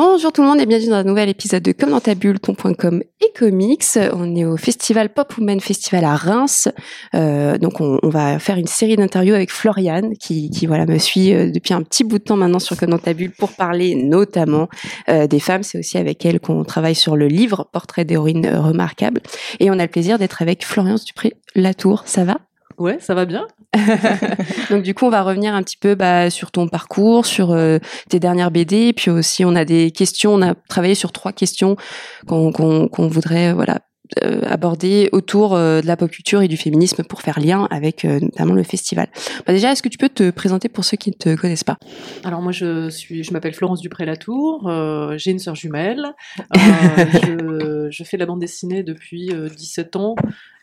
Bonjour tout le monde et bienvenue dans un nouvel épisode de Comme dans ta bulle, ton.com et comics. On est au festival Pop Women Festival à Reims. Donc on va faire une série d'interviews avec Floriane qui voilà me suit depuis un petit bout de temps maintenant sur Comme dans ta bulle pour parler notamment des femmes. C'est aussi avec elle qu'on travaille sur le livre Portrait d'Héroïne Remarquable. Et on a le plaisir d'être avec Florence Dupré La Tour. Ça va ? Ouais, ça va bien. Donc du coup, on va revenir un petit peu sur ton parcours, sur tes dernières BD, puis aussi on a des questions, on a travaillé sur 3 questions qu'on voudrait aborder autour de la pop culture et du féminisme pour faire lien avec notamment le festival. Déjà, est-ce que tu peux te présenter pour ceux qui ne te connaissent pas ? Alors moi, je m'appelle Florence Dupré La Tour, j'ai une sœur jumelle, je fais de la bande dessinée depuis 17 ans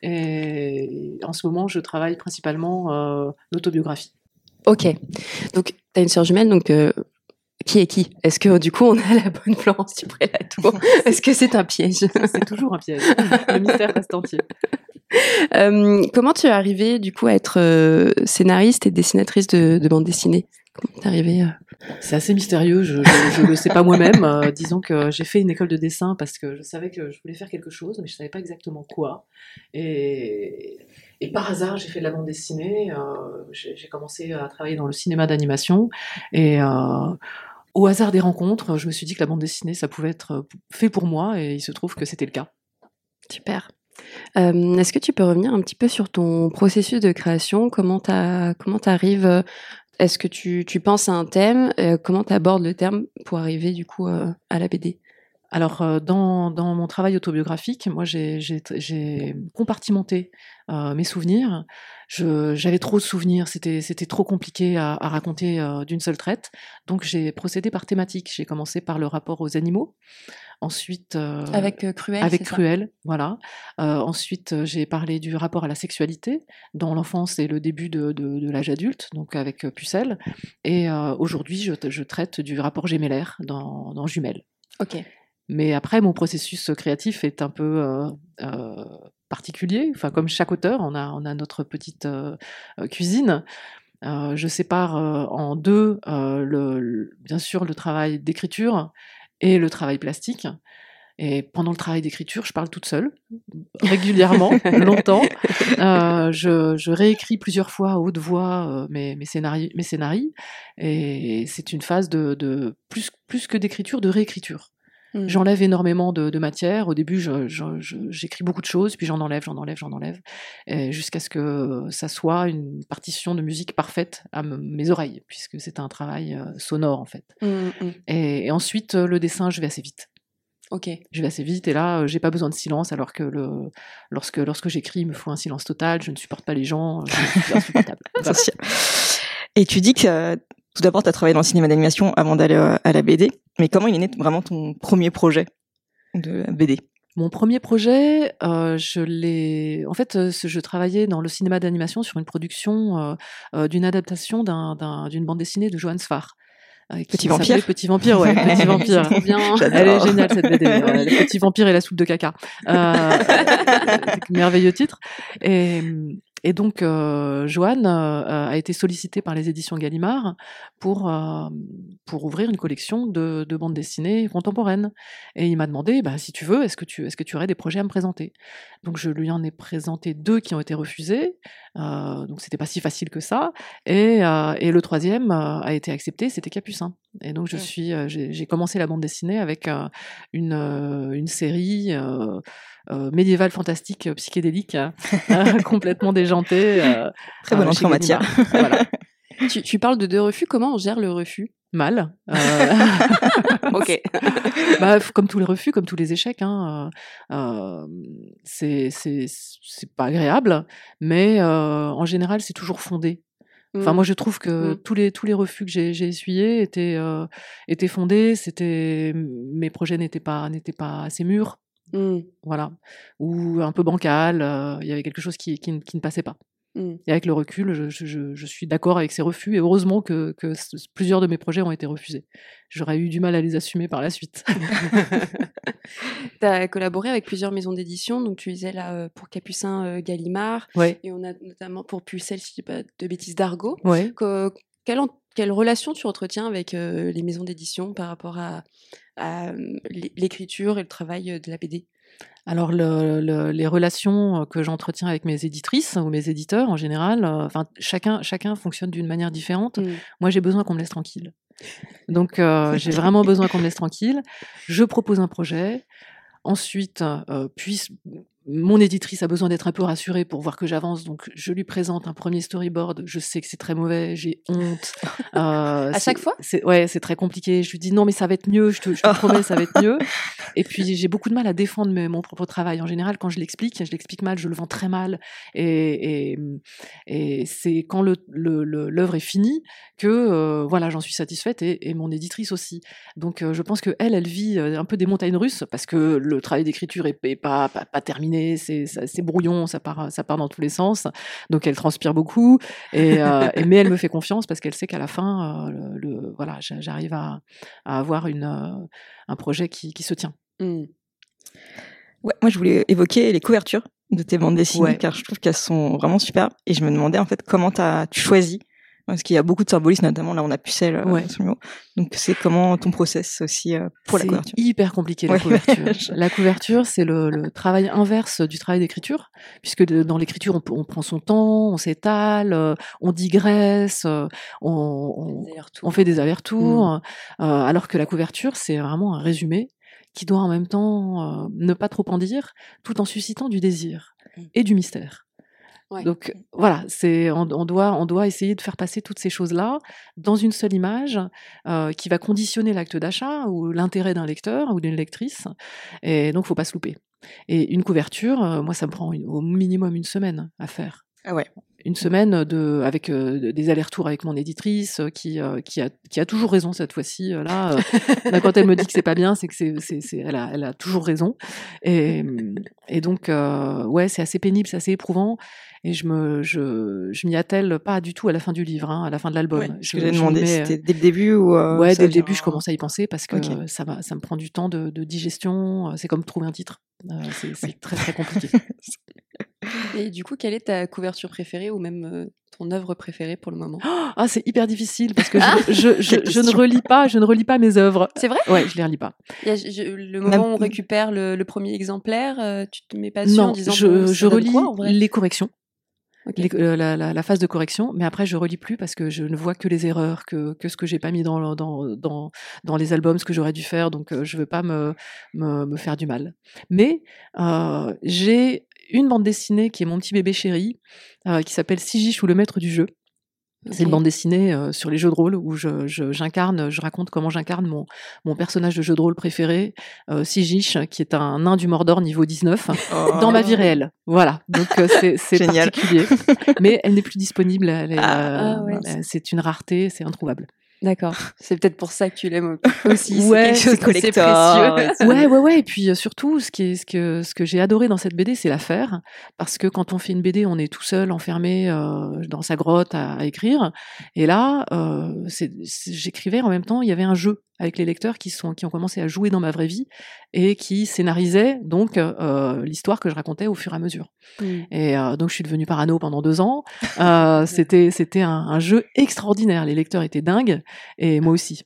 et en ce moment, je travaille principalement l'autobiographie. Ok, donc tu as une sœur jumelle, donc... Qui est qui ? Est-ce que du coup on a la bonne Florence Dupré La Tour ? Est-ce que c'est un piège ? C'est toujours un piège. Le mystère reste entier. Comment tu es arrivée du coup à être scénariste et dessinatrice de bande dessinée ? Comment t'es arrivée C'est assez mystérieux. Je le sais pas moi-même. Disons que j'ai fait une école de dessin parce que je savais que je voulais faire quelque chose, mais je savais pas exactement quoi. Et par hasard, j'ai fait de la bande dessinée. J'ai commencé à travailler dans le cinéma d'animation et au hasard des rencontres, je me suis dit que la bande dessinée, ça pouvait être fait pour moi et il se trouve que c'était le cas. Super. Est-ce que tu peux revenir un petit peu sur ton processus de création ? Comment t'arrives ? Est-ce que tu penses à un thème ? Comment t'abordes le thème pour arriver du coup à la BD ? Alors, dans mon travail autobiographique, moi, j'ai compartimenté mes souvenirs. J'avais trop de souvenirs, c'était trop compliqué à raconter d'une seule traite. Donc, j'ai procédé par thématique. J'ai commencé par le rapport aux animaux. Ensuite, avec Cruelle. Avec Cruelle, voilà. Ensuite, j'ai parlé du rapport à la sexualité dans l'enfance et le début de l'âge adulte, donc avec Pucelle. Et aujourd'hui, je traite du rapport gémellaire dans Jumelle. Ok. Mais après, mon processus créatif est un peu particulier. Enfin, comme chaque auteur, on a notre petite cuisine. Je sépare en deux, bien sûr, le travail d'écriture et le travail plastique. Et pendant le travail d'écriture, je parle toute seule, régulièrement, longtemps. Je réécris plusieurs fois à haute voix mes scénarii. Et c'est une phase de plus que d'écriture, de réécriture. J'enlève énormément de matière. Au début, j'écris beaucoup de choses, puis j'en enlève, jusqu'à ce que ça soit une partition de musique parfaite à mes oreilles, puisque c'est un travail sonore, en fait. Et ensuite, le dessin, je vais assez vite. Ok. Je vais assez vite, et là, j'ai pas besoin de silence, alors que lorsque j'écris, il me faut un silence total, je ne supporte pas les gens, je suis insupportable. Et tu dis que... Tout d'abord, tu as travaillé dans le cinéma d'animation avant d'aller à la BD. Mais comment il est né vraiment ton premier projet de la BD ? Mon premier projet, en fait, je travaillais dans le cinéma d'animation sur une production d'une adaptation d'une bande dessinée de Joann Sfar. Petit Vampire. Petit Vampire, ouais. Petit Vampire. Bien. Elle est géniale cette BD. Petit Vampire et la soupe de caca. Merveilleux titre. Et donc, Joann a été sollicitée par les éditions Gallimard pour ouvrir une collection de bandes dessinées contemporaines. Et il m'a demandé, si tu veux, est-ce que tu aurais des projets à me présenter ? Donc, je lui en ai présenté 2 qui ont été refusés. Donc, c'était pas si facile que ça. Et le 3e a été accepté, c'était Capucin. Et donc, j'ai commencé la bande dessinée avec une série... médiéval, fantastique, psychédélique, complètement déjanté. Très bonne entrée en matière. Voilà. Tu parles de 2 refus, comment on gère le refus ? Mal. Ok. Comme tous les refus, comme tous les échecs, hein, c'est pas agréable, mais en général, c'est toujours fondé. Enfin, moi, je trouve que tous les refus que j'ai essuyés étaient fondés. Mes projets n'étaient pas assez mûrs. Voilà, ou un peu bancal, il y avait quelque chose qui ne passait pas. Et avec le recul, je suis d'accord avec ces refus, et heureusement que plusieurs de mes projets ont été refusés. J'aurais eu du mal à les assumer par la suite. Tu as collaboré avec plusieurs maisons d'édition, donc tu disais là pour Capucin, Gallimard, ouais. Et on a notamment pour Pucelle, si je ne dis pas de bêtises, d'Argo. Ouais. Quelle Quelle relation tu entretiens avec les maisons d'édition par rapport à l'écriture et le travail de la BD ? Alors, les relations que j'entretiens avec mes éditrices ou mes éditeurs en général, chacun fonctionne d'une manière différente. Mmh. Moi, j'ai besoin qu'on me laisse tranquille. Donc, j'ai vraiment besoin qu'on me laisse tranquille. Je propose un projet. Ensuite, mon éditrice a besoin d'être un peu rassurée pour voir que j'avance, donc je lui présente un premier storyboard. Je sais que c'est très mauvais, j'ai honte. À chaque fois ? Ouais, c'est très compliqué. Je lui dis non, mais ça va être mieux. Je te promets, ça va être mieux. Et puis j'ai beaucoup de mal à défendre mon propre travail. En général, quand je l'explique mal, je le vends très mal. Et c'est quand l'œuvre est finie que j'en suis satisfaite et mon éditrice aussi. Donc je pense que elle vit un peu des montagnes russes parce que le travail d'écriture est pas terminé. C'est brouillon, ça part dans tous les sens, donc elle transpire beaucoup, mais elle me fait confiance parce qu'elle sait qu'à la fin, j'arrive à avoir un projet qui se tient. Mm. Ouais, moi je voulais évoquer les couvertures de tes bandes dessinées, car je trouve qu'elles sont vraiment superbes, et je me demandais en fait comment tu choisis, parce qu'il y a beaucoup de symbolisme, notamment là on a Pucelle sur le mot. Donc c'est comment ton process aussi pour la couverture. C'est hyper compliqué la couverture. La couverture, c'est le travail inverse du travail d'écriture, puisque dans l'écriture on prend son temps, on s'étale, on digresse, on fait des allers-retours, alors que la couverture c'est vraiment un résumé qui doit en même temps ne pas trop en dire, tout en suscitant du désir et du mystère. Ouais. Donc voilà, on doit essayer de faire passer toutes ces choses-là dans une seule image qui va conditionner l'acte d'achat ou l'intérêt d'un lecteur ou d'une lectrice. Et donc, il ne faut pas se louper. Et une couverture, moi, ça me prend au minimum une semaine à faire. Ah ouais. Une semaine avec des allers-retours avec mon éditrice qui a toujours raison cette fois-ci. Quand elle me dit que c'est pas bien, c'est que elle a toujours raison. Et donc c'est assez pénible, c'est assez éprouvant. Et je m'y attelle pas du tout à la fin du livre, à la fin de l'album. Je me demandais si c'était dès le début ou. Dès le début, je commence à y penser parce que ça me prend du temps de digestion. C'est comme trouver un titre. C'est très très compliqué. Et du coup, quelle est ta couverture préférée ou même ton œuvre préférée pour le moment ? Ah, c'est hyper difficile parce que je ne relis pas mes œuvres. C'est vrai ? Ouais, je les relis pas. Le moment où on récupère le premier exemplaire, tu te mets pas dessus en disant je relis les corrections. Okay. La phase de correction, mais après je relis plus parce que je ne vois que les erreurs, que ce que j'ai pas mis dans les albums, ce que j'aurais dû faire, donc je veux pas me faire du mal. Mais j'ai une bande dessinée qui est mon petit bébé chéri, qui s'appelle Sigichou, le maître du jeu. Okay. C'est une bande dessinée sur les jeux de rôle où je raconte comment j'incarne mon personnage de jeu de rôle préféré, Sigiche, qui est un nain du Mordor niveau 19, dans ma vie réelle. Voilà, donc c'est particulier. Mais elle n'est plus disponible, c'est une rareté, c'est introuvable. D'accord, c'est peut-être pour ça que tu l'aimes aussi. C'est collector, c'est précieux. Et puis surtout, ce que j'ai adoré dans cette BD, c'est l'affaire, parce que quand on fait une BD, on est tout seul, enfermé dans sa grotte à écrire. Et là, j'écrivais en même temps. Il y avait un jeu avec les lecteurs qui ont commencé à jouer dans ma vraie vie et qui scénarisaient donc l'histoire que je racontais au fur et à mesure. Mmh. Et donc je suis devenue parano pendant 2 ans. C'était un jeu extraordinaire. Les lecteurs étaient dingues et moi aussi.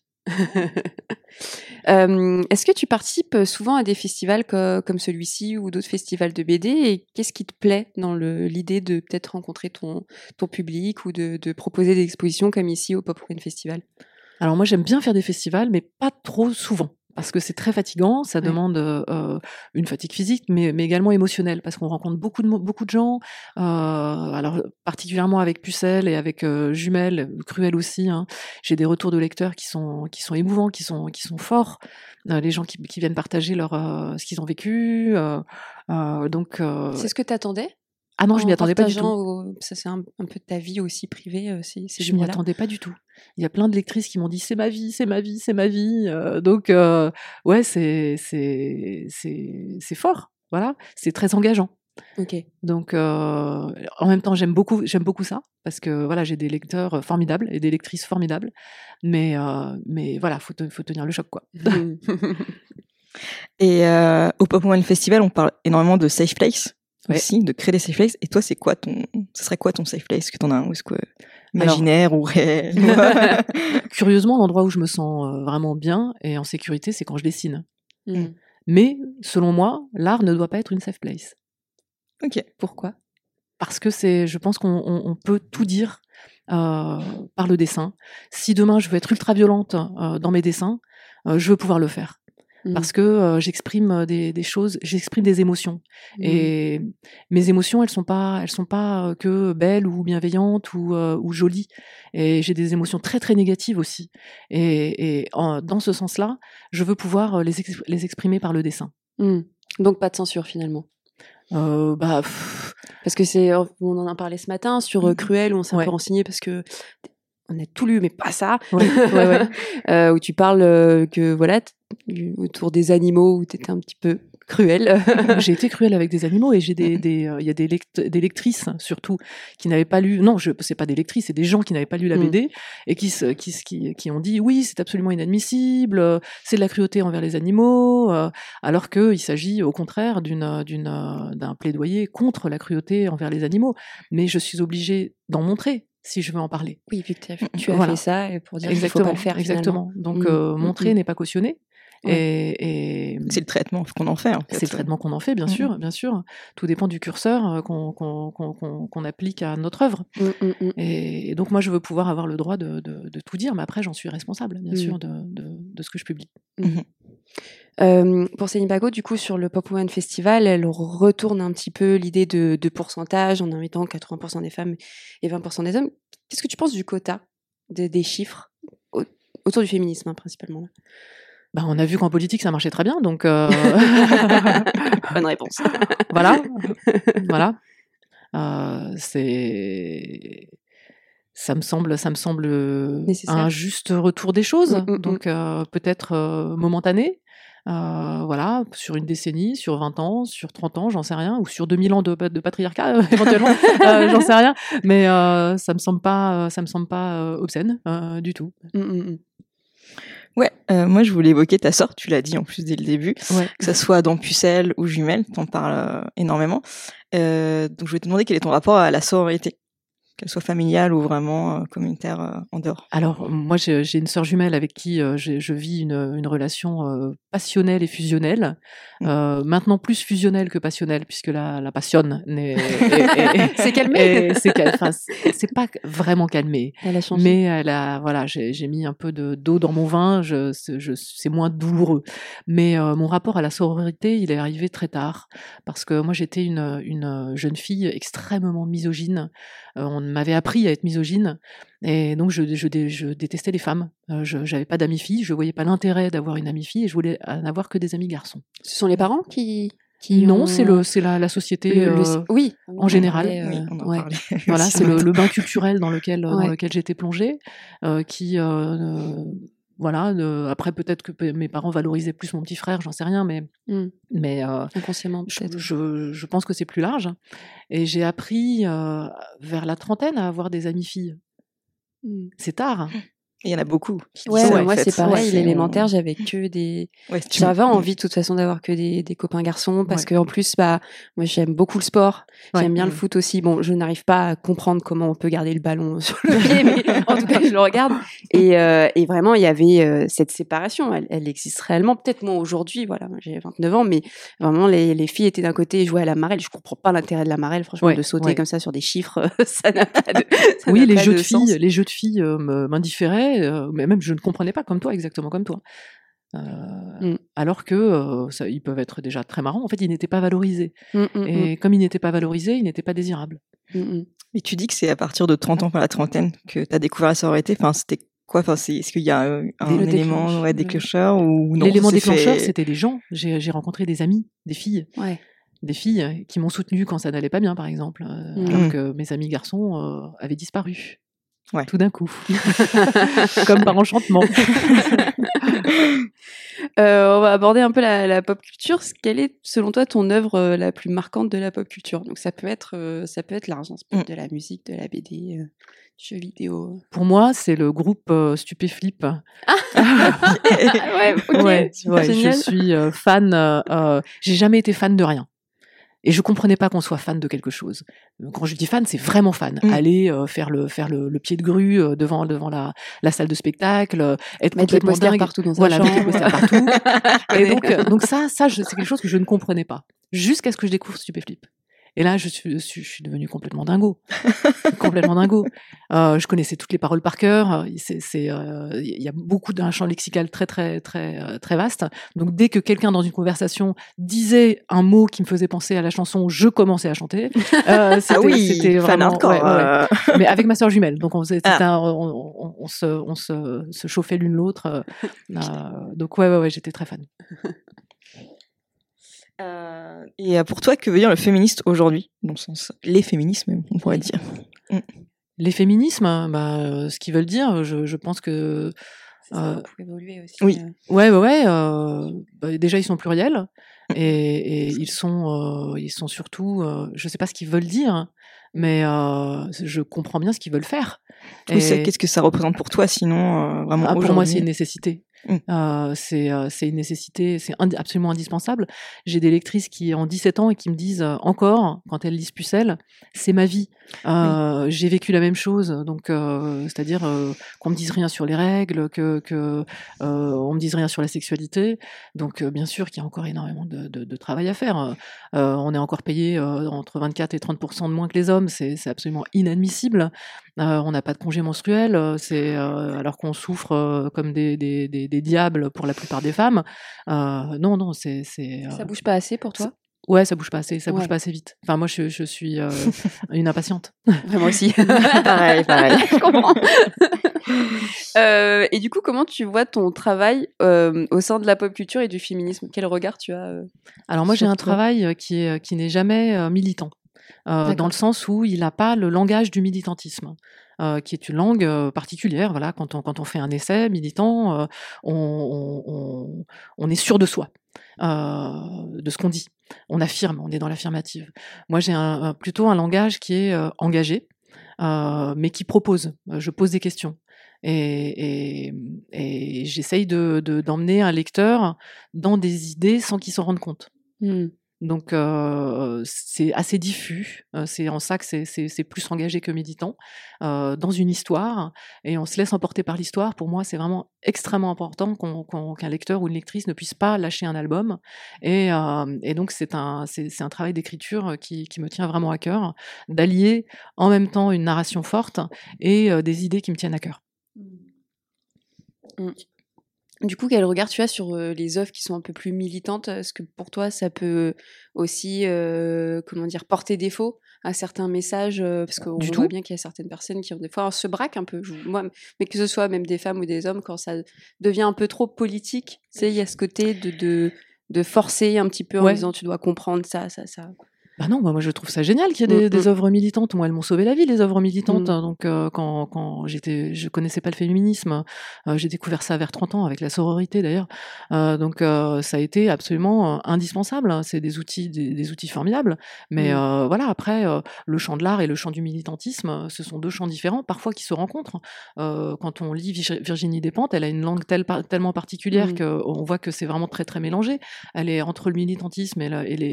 Est-ce que tu participes souvent à des festivals comme celui-ci ou d'autres festivals de BD, et qu'est-ce qui te plaît dans l'idée de peut-être rencontrer ton public ou de proposer des expositions comme ici au Pop Women Festival ? Alors moi, j'aime bien faire des festivals, mais pas trop souvent, parce que c'est très fatigant, ça demande une fatigue physique, mais également émotionnelle, parce qu'on rencontre beaucoup de gens, alors particulièrement avec Pucelle et avec Jumelle, Cruelle aussi, hein. J'ai des retours de lecteurs qui sont émouvants, qui sont forts, les gens qui viennent partager ce qu'ils ont vécu. C'est ce que tu attendais ? Ah non, je m'y attendais pas du tout. Ça, c'est un peu ta vie aussi privée. Je m'y attendais pas du tout. Il y a plein de lectrices qui m'ont dit « c'est ma vie, c'est ma vie, c'est ma vie ». Donc, c'est fort. Voilà, c'est très engageant. Okay. Donc, en même temps, j'aime beaucoup ça, parce que voilà, j'ai des lecteurs formidables et des lectrices formidables. Mais voilà, faut tenir le choc, quoi. Et au Pop Women Festival, on parle énormément de safe place. Aussi, de créer des safe places. Et toi, ce serait quoi ton safe place ? Est-ce que t'en as un ? imaginaire ou réel. Curieusement, l'endroit où je me sens vraiment bien et en sécurité, c'est quand je dessine. Mm. Mais selon moi, l'art ne doit pas être une safe place. Ok. Pourquoi ? Parce que je pense qu'on peut tout dire par le dessin. Si demain je veux être ultra violente dans mes dessins, je veux pouvoir le faire. Parce que j'exprime des choses, j'exprime des émotions. Et mes émotions, elles sont pas que belles ou bienveillantes ou jolies. Et j'ai des émotions très, très négatives aussi. Et dans ce sens-là, je veux pouvoir les exprimer par le dessin. Mmh. Donc, pas de censure, finalement. Parce que on en a parlé ce matin sur Cruelle, où on s'est un peu renseigné parce que... On a tout lu, mais pas ça. Ouais. Où tu parles que, voilà, autour des animaux, où tu étais un petit peu cruelle. J'ai été cruelle avec des animaux et y a des lectrices, surtout, qui n'avaient pas lu... Non, c'est pas des lectrices, c'est des gens qui n'avaient pas lu la BD et qui ont dit « Oui, c'est absolument inadmissible, c'est de la cruauté envers les animaux », alors qu'il s'agit, au contraire, d'un plaidoyer contre la cruauté envers les animaux. Mais je suis obligée d'en montrer. Si je veux en parler. Oui, vu que tu as fait ça et pour dire qu'il ne faut pas le faire. Exactement. Finalement. Donc, montrer n'est pas cautionné. Ouais. Et c'est le traitement qu'on en fait. En fait. C'est le traitement qu'on en fait, bien sûr, bien sûr. Tout dépend du curseur qu'on applique à notre œuvre. Et donc, moi, je veux pouvoir avoir le droit de tout dire, mais après, j'en suis responsable, bien sûr, de ce que je publie. Pour Céline Bago, du coup, sur le Pop Women Festival, elle retourne un petit peu l'idée de pourcentage en invitant 80% des femmes et 20% des hommes. Qu'est-ce que tu penses du quota, des chiffres autour du féminisme, hein, principalement là? Bah, on a vu qu'en politique, ça marchait très bien, donc... Bonne réponse. Voilà. C'est... Ça me semble un juste retour des choses, donc peut-être momentané, voilà, sur une décennie, sur 20 ans, sur 30 ans, j'en sais rien, ou sur 2000 ans de patriarcat, éventuellement, j'en sais rien, mais ça me semble pas obscène du tout. Ouais, moi je voulais évoquer ta sœur, tu l'as dit en plus dès le début, que ça soit dans Pucelle ou Jumelle, t'en parles énormément, donc je vais te demander quel est ton rapport à la sororité, qu'elle soit familiale ou vraiment communautaire en dehors. Alors, moi, j'ai une sœur jumelle avec qui je vis une relation passionnelle et fusionnelle. Maintenant, plus fusionnelle que passionnelle, puisque la passion n'est... C'est calmée. C'est pas vraiment calmée. Elle a changé. Mais j'ai mis un peu d'eau dans mon vin. C'est moins douloureux. Mais mon rapport à la sororité, il est arrivé très tard. Parce que moi, j'étais une jeune fille extrêmement misogyne. On m'avait appris à être misogyne et donc je détestais les femmes. Je n'avais pas d'amis filles, je ne voyais pas l'intérêt d'avoir une amie fille et je voulais n'avoir que des amis garçons. Ce sont les parents qui non, c'est la société en général. Voilà, c'est le bain culturel dans lequel j'étais plongée après peut-être que mes parents valorisaient plus mon petit frère, j'en sais rien, mais inconsciemment peut-être. Je pense que c'est plus large. Et j'ai appris vers la trentaine à avoir des amies filles. C'est tard. Il y en a beaucoup. Moi c'est pareil. L'élémentaire, j'avais que des. J'avais envie de toute façon d'avoir que des copains garçons parce que en plus, moi j'aime beaucoup le sport. J'aime bien le foot aussi. Bon, je n'arrive pas à comprendre comment on peut garder le ballon sur le pied, mais en tout cas, je le regarde. Et vraiment, il y avait cette séparation. Elle existe réellement. Peut-être moins aujourd'hui. Voilà, j'ai 29 ans, mais vraiment les filles étaient d'un côté et jouaient à la marelle. Je comprends pas l'intérêt de la marelle. Franchement, de sauter comme ça sur des chiffres, ça n'a pas de. Les jeux de filles m'indifféraient. Mais même je ne comprenais pas exactement comme toi. Alors que ils peuvent être déjà très marrants. En fait, ils n'étaient pas valorisés. Et comme ils n'étaient pas valorisés, ils n'étaient pas désirables. Et tu dis que c'est à partir de 30 ans, par la trentaine, que tu as découvert la sororité. Enfin, c'était quoi? Enfin, est-ce qu'il y a un élément déclencheur ou non? L'élément déclencheur, c'était les gens. J'ai rencontré des amis, des filles. Ouais. Des filles qui m'ont soutenue quand ça n'allait pas bien, par exemple. Alors que mes amis garçons avaient disparu. Ouais. Tout d'un coup. Comme par enchantement. On va aborder un peu la pop culture. Quelle est, selon toi, ton œuvre la plus marquante de la pop culture? Donc ça peut être large, de la musique, de la BD, jeux vidéo. Pour moi, c'est le groupe Stupeflip. Je suis fan. J'ai jamais été fan de rien. Et je comprenais pas qu'on soit fan de quelque chose. Quand je dis fan, c'est vraiment fan. Mmh. Aller faire le pied de grue devant la salle de spectacle, être mettre complètement dingue partout dans sa chambre, mettre des posters partout. Et donc ça, c'est quelque chose que je ne comprenais pas jusqu'à ce que je découvre Stupeflip. Et là, je suis devenue complètement dingo, je connaissais toutes les paroles par cœur. Il y a beaucoup d'un champ lexical très très très très vaste. Donc dès que quelqu'un dans une conversation disait un mot qui me faisait penser à la chanson, je commençais à chanter. C'était vraiment fan hardcore. Ouais. Mais avec ma sœur jumelle, donc on se chauffait l'une l'autre. Donc ouais, j'étais très fan. Et pour toi, que veut dire le féministe aujourd'hui, dans le sens les féminismes, on pourrait dire. Les féminismes, ce qu'ils veulent dire, je pense que ça peut évoluer aussi. Oui. Ouais. Déjà, ils sont pluriels et ils sont surtout. Je sais pas ce qu'ils veulent dire, mais je comprends bien ce qu'ils veulent faire. Et qu'est-ce que ça représente pour toi, sinon vraiment aujourd'hui ? Pour moi, c'est une nécessité. C'est une nécessité, c'est absolument indispensable. J'ai des lectrices qui ont 17 ans et qui me disent encore, quand elles lisent Pucelle, c'est ma vie. J'ai vécu la même chose, donc c'est-à-dire qu'on me dise rien sur les règles, que on me dise rien sur la sexualité. Donc bien sûr qu'il y a encore énormément de travail à faire. On est encore payé entre 24 et 30% de moins que les hommes. C'est absolument inadmissible. On n'a pas de congé menstruel, alors qu'on souffre comme des diables pour la plupart des femmes. Non, c'est ça bouge pas assez pour toi ? Ouais, ça bouge pas assez, ça bouge pas assez vite. Enfin, moi, je suis une impatiente. Moi aussi. pareil. Je comprends. Et du coup, comment tu vois ton travail au sein de la pop culture et du féminisme ? Quel regard tu as ? Alors moi, j'ai un travail qui n'est jamais militant. Dans le sens où il n'a pas le langage du militantisme, qui est une langue particulière. Voilà, quand on fait un essai militant, on est sûr de soi, de ce qu'on dit. On affirme, on est dans l'affirmative. Moi, j'ai plutôt un langage qui est engagé, mais qui propose. Je pose des questions. Et j'essaye d'emmener un lecteur dans des idées sans qu'il s'en rende compte. Mm. Donc c'est assez diffus, c'est en ça que c'est plus engagé que militant, dans une histoire, et on se laisse emporter par l'histoire. Pour moi, c'est vraiment extrêmement important qu'un lecteur ou une lectrice ne puisse pas lâcher un album, et donc c'est un travail d'écriture qui me tient vraiment à cœur, d'allier en même temps une narration forte et des idées qui me tiennent à cœur. Mmh. Du coup, quel regard tu as sur les œuvres qui sont un peu plus militantes ? Est-ce que pour toi, ça peut aussi, porter défaut à certains messages ? Parce qu'on voit bien qu'il y a certaines personnes qui, des fois, se braquent un peu. Mais que ce soit même des femmes ou des hommes, quand ça devient un peu trop politique, tu sais, il y a ce côté de forcer un petit peu en disant « tu dois comprendre ça ». Bah non, moi je trouve ça génial qu'il y ait des œuvres militantes. Moi, elles m'ont sauvé la vie, les œuvres militantes. Donc quand je connaissais pas le féminisme, j'ai découvert ça vers 30 ans avec la sororité d'ailleurs. Donc ça a été absolument indispensable. C'est des outils formidables. Mais après, le champ de l'art et le champ du militantisme, ce sont deux champs différents, parfois qui se rencontrent. Quand on lit Virginie Despentes, elle a une langue tellement particulière qu'on voit que c'est vraiment très très mélangé. Elle est entre le militantisme et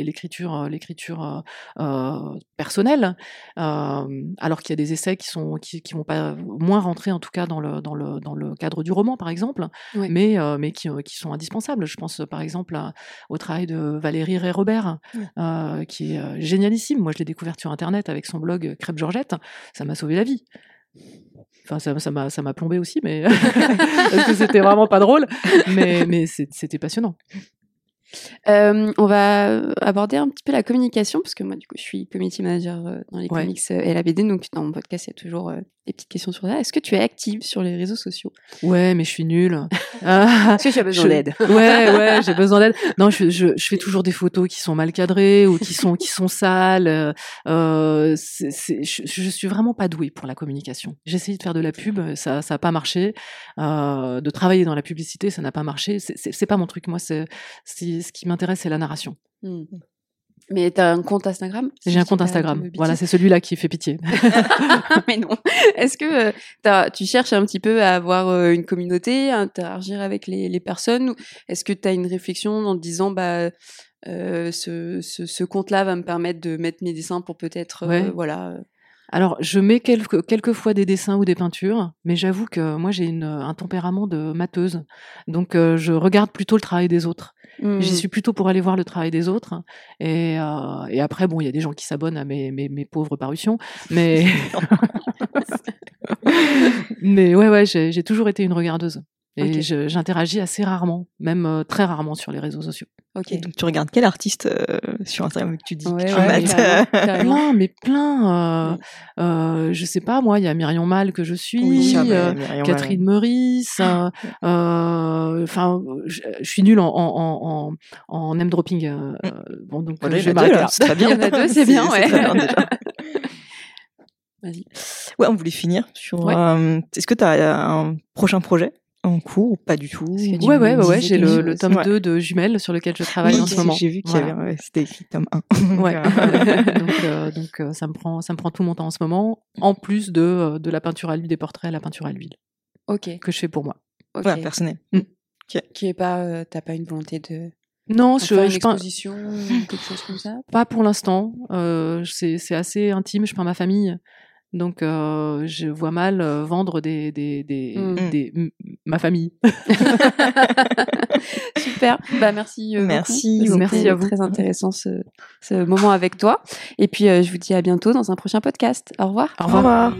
l'écriture personnel, alors qu'il y a des essais qui vont pas moins rentrer en tout cas dans le cadre du roman par exemple, mais qui sont indispensables. Je pense par exemple au travail de Valérie Rey-Robert, qui est génialissime. Moi, je l'ai découverte sur internet avec son blog Crêpe Georgette. Ça m'a sauvé la vie. Enfin, ça m'a plombé aussi, mais parce que c'était vraiment pas drôle, mais c'était passionnant. On va aborder un petit peu la communication, parce que moi, du coup, je suis community manager dans les comics et la BD, donc dans mon podcast, il y a toujours des petites questions sur ça. Est-ce que tu es active sur les réseaux sociaux ? Ouais, mais je suis nulle. Est-ce que tu as besoin d'aide ? Ouais, j'ai besoin d'aide. Non, je fais toujours des photos qui sont mal cadrées ou qui sont sales. Je suis vraiment pas douée pour la communication. J'ai essayé de faire de la pub, ça a pas marché. De travailler dans la publicité, ça n'a pas marché. C'est pas mon truc. Moi, ce qui m'intéresse, c'est la narration. Mmh. Mais t'as un compte Instagram ? J'ai un compte Instagram. Voilà, c'est celui-là qui fait pitié. Mais non. Est-ce que tu cherches un petit peu à avoir une communauté, à interagir avec les personnes ? Est-ce que t'as une réflexion en te disant ce compte-là va me permettre de mettre mes dessins pour peut-être... Ouais. Voilà. Alors, je mets quelquefois des dessins ou des peintures, mais j'avoue que moi, j'ai un tempérament de mateuse. Donc, je regarde plutôt le travail des autres. Mmh. J'y suis plutôt pour aller voir le travail des autres. Et après, bon, il y a des gens qui s'abonnent à mes pauvres parutions, mais... mais ouais, j'ai toujours été une regardeuse. Et okay. J'interagis assez rarement, même très rarement sur les réseaux sociaux. Ok. Et donc tu regardes quel artiste sur Instagram que tu dis que tu mates ? Plein. Oui. Je sais pas, moi, il y a Myriam Mal que je suis, Catherine Meurisse. Enfin, je suis nulle en name dropping. Bon, donc voilà, je m'arrête là. C'est très bien. Il y en a deux, c'est bien. Ouais. C'est très bien déjà. Vas-y. Ouais, on voulait finir sur. Ouais. Est-ce que tu as un prochain projet en cours ou pas du tout? Ouais, j'ai le tome 2 de Jumelle sur lequel je travaille en ce moment. J'ai vu qu'il y avait, c'était écrit tome 1. Ouais. donc ça me prend tout mon temps en ce moment, en plus de la peinture à l'huile, des portraits à la peinture à l'huile. Ok. Que je fais pour moi. Ok. Voilà, personnel. Mmh. Okay. Qui est pas, t'as pas une volonté de. Non, je fais une exposition, quelque chose comme ça. Pas pour l'instant. C'est assez intime. Je peins ma famille. Donc, je vois mal vendre des ma famille. Super. Bah, merci beaucoup. Merci à vous. Très intéressant ce moment avec toi. Et puis, je vous dis à bientôt dans un prochain podcast. Au revoir. Au revoir.